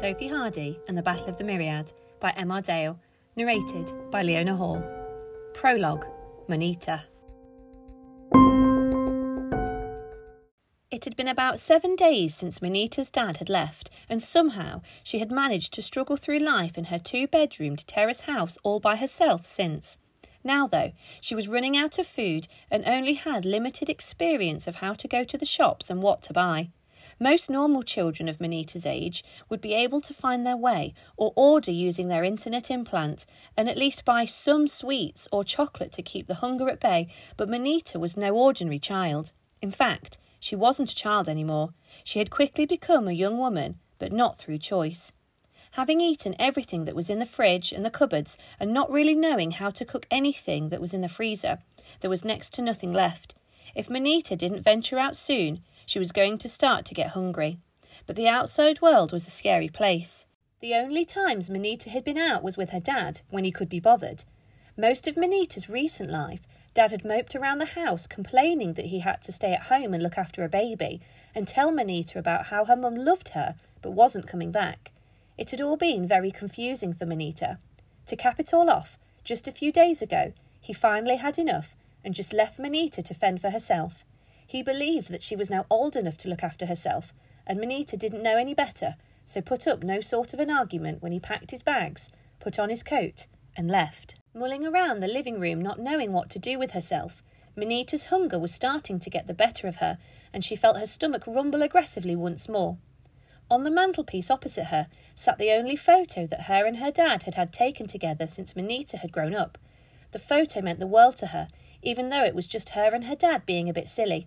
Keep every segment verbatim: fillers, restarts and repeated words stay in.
Sophie Hardy and the Battle of the Myriad by Emma Dale, narrated by Leona Hall. Prologue, Monita. It had been about seven days since Monita's dad had left, and somehow she had managed to struggle through life in her two-bedroomed terrace house all by herself since. Now, though, she was running out of food and only had limited experience of how to go to the shops and what to buy. Most normal children of Monita's age would be able to find their way or order using their internet implant and at least buy some sweets or chocolate to keep the hunger at bay, but Monita was no ordinary child. In fact, she wasn't a child anymore. She had quickly become a young woman, but not through choice. Having eaten everything that was in the fridge and the cupboards and not really knowing how to cook anything that was in the freezer, there was next to nothing left. If Monita didn't venture out soon, she was going to start to get hungry. But the outside world was a scary place. The only times Monita had been out was with her dad, when he could be bothered. Most of Monita's recent life, Dad had moped around the house complaining that he had to stay at home and look after a baby and tell Monita about how her mum loved her but wasn't coming back. It had all been very confusing for Monita. To cap it all off, just a few days ago, he finally had enough and just left Monita to fend for herself. He believed that she was now old enough to look after herself, and Monita didn't know any better, so put up no sort of an argument when he packed his bags, put on his coat and left. Mulling around the living room, not knowing what to do with herself, Monita's hunger was starting to get the better of her, and she felt her stomach rumble aggressively once more. On the mantelpiece opposite her sat the only photo that her and her dad had had taken together since Monita had grown up. The photo meant the world to her, even though it was just her and her dad being a bit silly.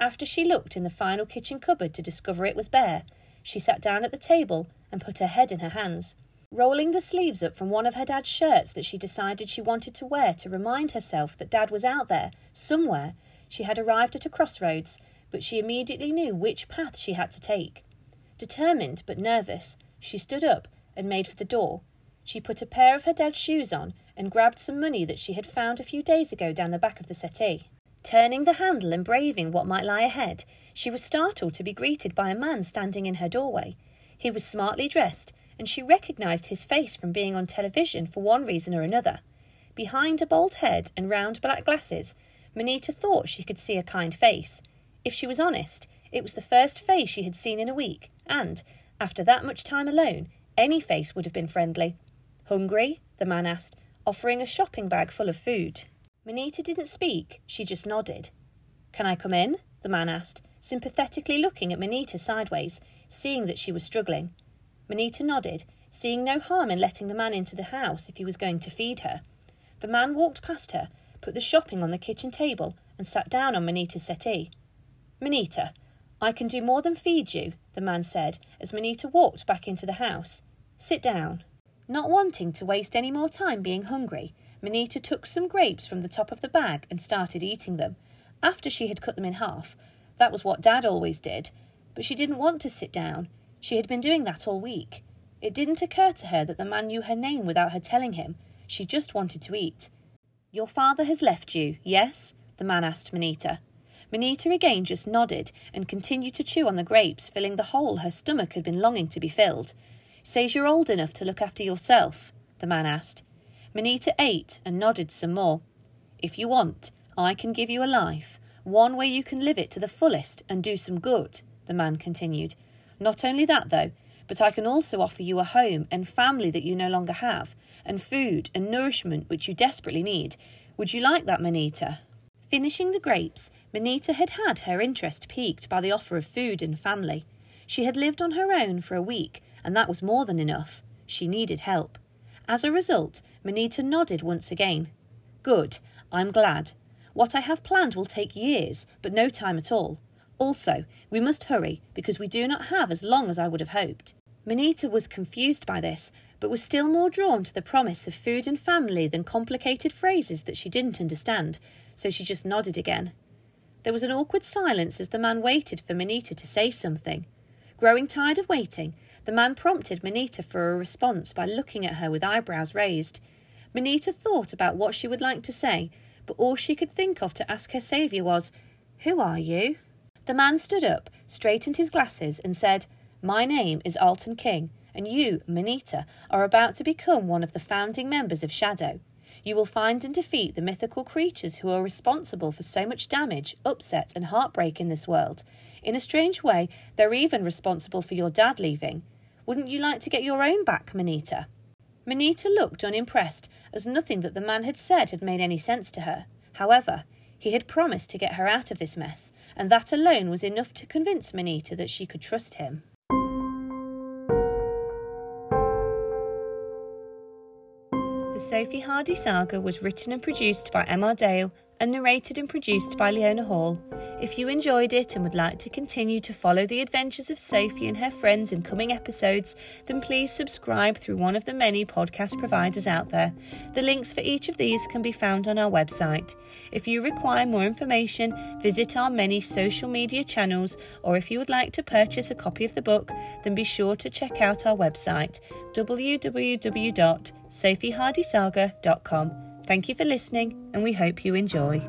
After she looked in the final kitchen cupboard to discover it was bare, she sat down at the table and put her head in her hands. Rolling the sleeves up from one of her dad's shirts that she decided she wanted to wear to remind herself that Dad was out there, somewhere, she had arrived at a crossroads, but she immediately knew which path she had to take. Determined but nervous, she stood up and made for the door. She put a pair of her dad's shoes on and grabbed some money that she had found a few days ago down the back of the settee. Turning the handle and braving what might lie ahead, she was startled to be greeted by a man standing in her doorway. He was smartly dressed, and she recognised his face from being on television for one reason or another. Behind a bald head and round black glasses, Monita thought she could see a kind face. If she was honest, it was the first face she had seen in a week, and, after that much time alone, any face would have been friendly. "Hungry?" the man asked, offering a shopping bag full of food. Monita didn't speak, she just nodded. "Can I come in?" the man asked, sympathetically looking at Monita sideways, seeing that she was struggling. Monita nodded, seeing no harm in letting the man into the house if he was going to feed her. The man walked past her, put the shopping on the kitchen table, and sat down on Monita's settee. "Monita, I can do more than feed you," the man said, as Monita walked back into the house. "Sit down." Not wanting to waste any more time being hungry, Monita took some grapes from the top of the bag and started eating them, after she had cut them in half. That was what Dad always did, but she didn't want to sit down. She had been doing that all week. It didn't occur to her that the man knew her name without her telling him. She just wanted to eat. "Your father has left you, yes?" the man asked Monita. Monita again just nodded and continued to chew on the grapes, filling the hole her stomach had been longing to be filled. "Says you're old enough to look after yourself?" the man asked. Monita ate and nodded some more. "If you want, I can give you a life, one where you can live it to the fullest and do some good," the man continued. "Not only that, though, but I can also offer you a home and family that you no longer have, and food and nourishment which you desperately need. Would you like that, Monita?" Finishing the grapes, Monita had had her interest piqued by the offer of food and family. She had lived on her own for a week, and that was more than enough. She needed help. As a result, Monita nodded once again. "Good, I'm glad. What I have planned will take years, but no time at all. Also, we must hurry, because we do not have as long as I would have hoped." Monita was confused by this, but was still more drawn to the promise of food and family than complicated phrases that she didn't understand, so she just nodded again. There was an awkward silence as the man waited for Monita to say something. Growing tired of waiting, the man prompted Monita for a response by looking at her with eyebrows raised. Monita thought about what she would like to say, but all she could think of to ask her saviour was, "Who are you?" The man stood up, straightened his glasses and said, "My name is Alton King, and you, Monita, are about to become one of the founding members of Shadow. You will find and defeat the mythical creatures who are responsible for so much damage, upset and heartbreak in this world. In a strange way, they're even responsible for your dad leaving. Wouldn't you like to get your own back, Monita? Monita looked unimpressed, as nothing that the man had said had made any sense to her. However, he had promised to get her out of this mess, and that alone was enough to convince Monita that she could trust him. The Sophie Hardy Saga was written and produced by Emma Dale and narrated and produced by Leona Hall. If you enjoyed it and would like to continue to follow the adventures of Sophie and her friends in coming episodes, then please subscribe through one of the many podcast providers out there. The links for each of these can be found on our website. If you require more information, visit our many social media channels, or if you would like to purchase a copy of the book, then be sure to check out our website, w w w dot sophie hardy saga dot com. Thank you for listening, and we hope you enjoy.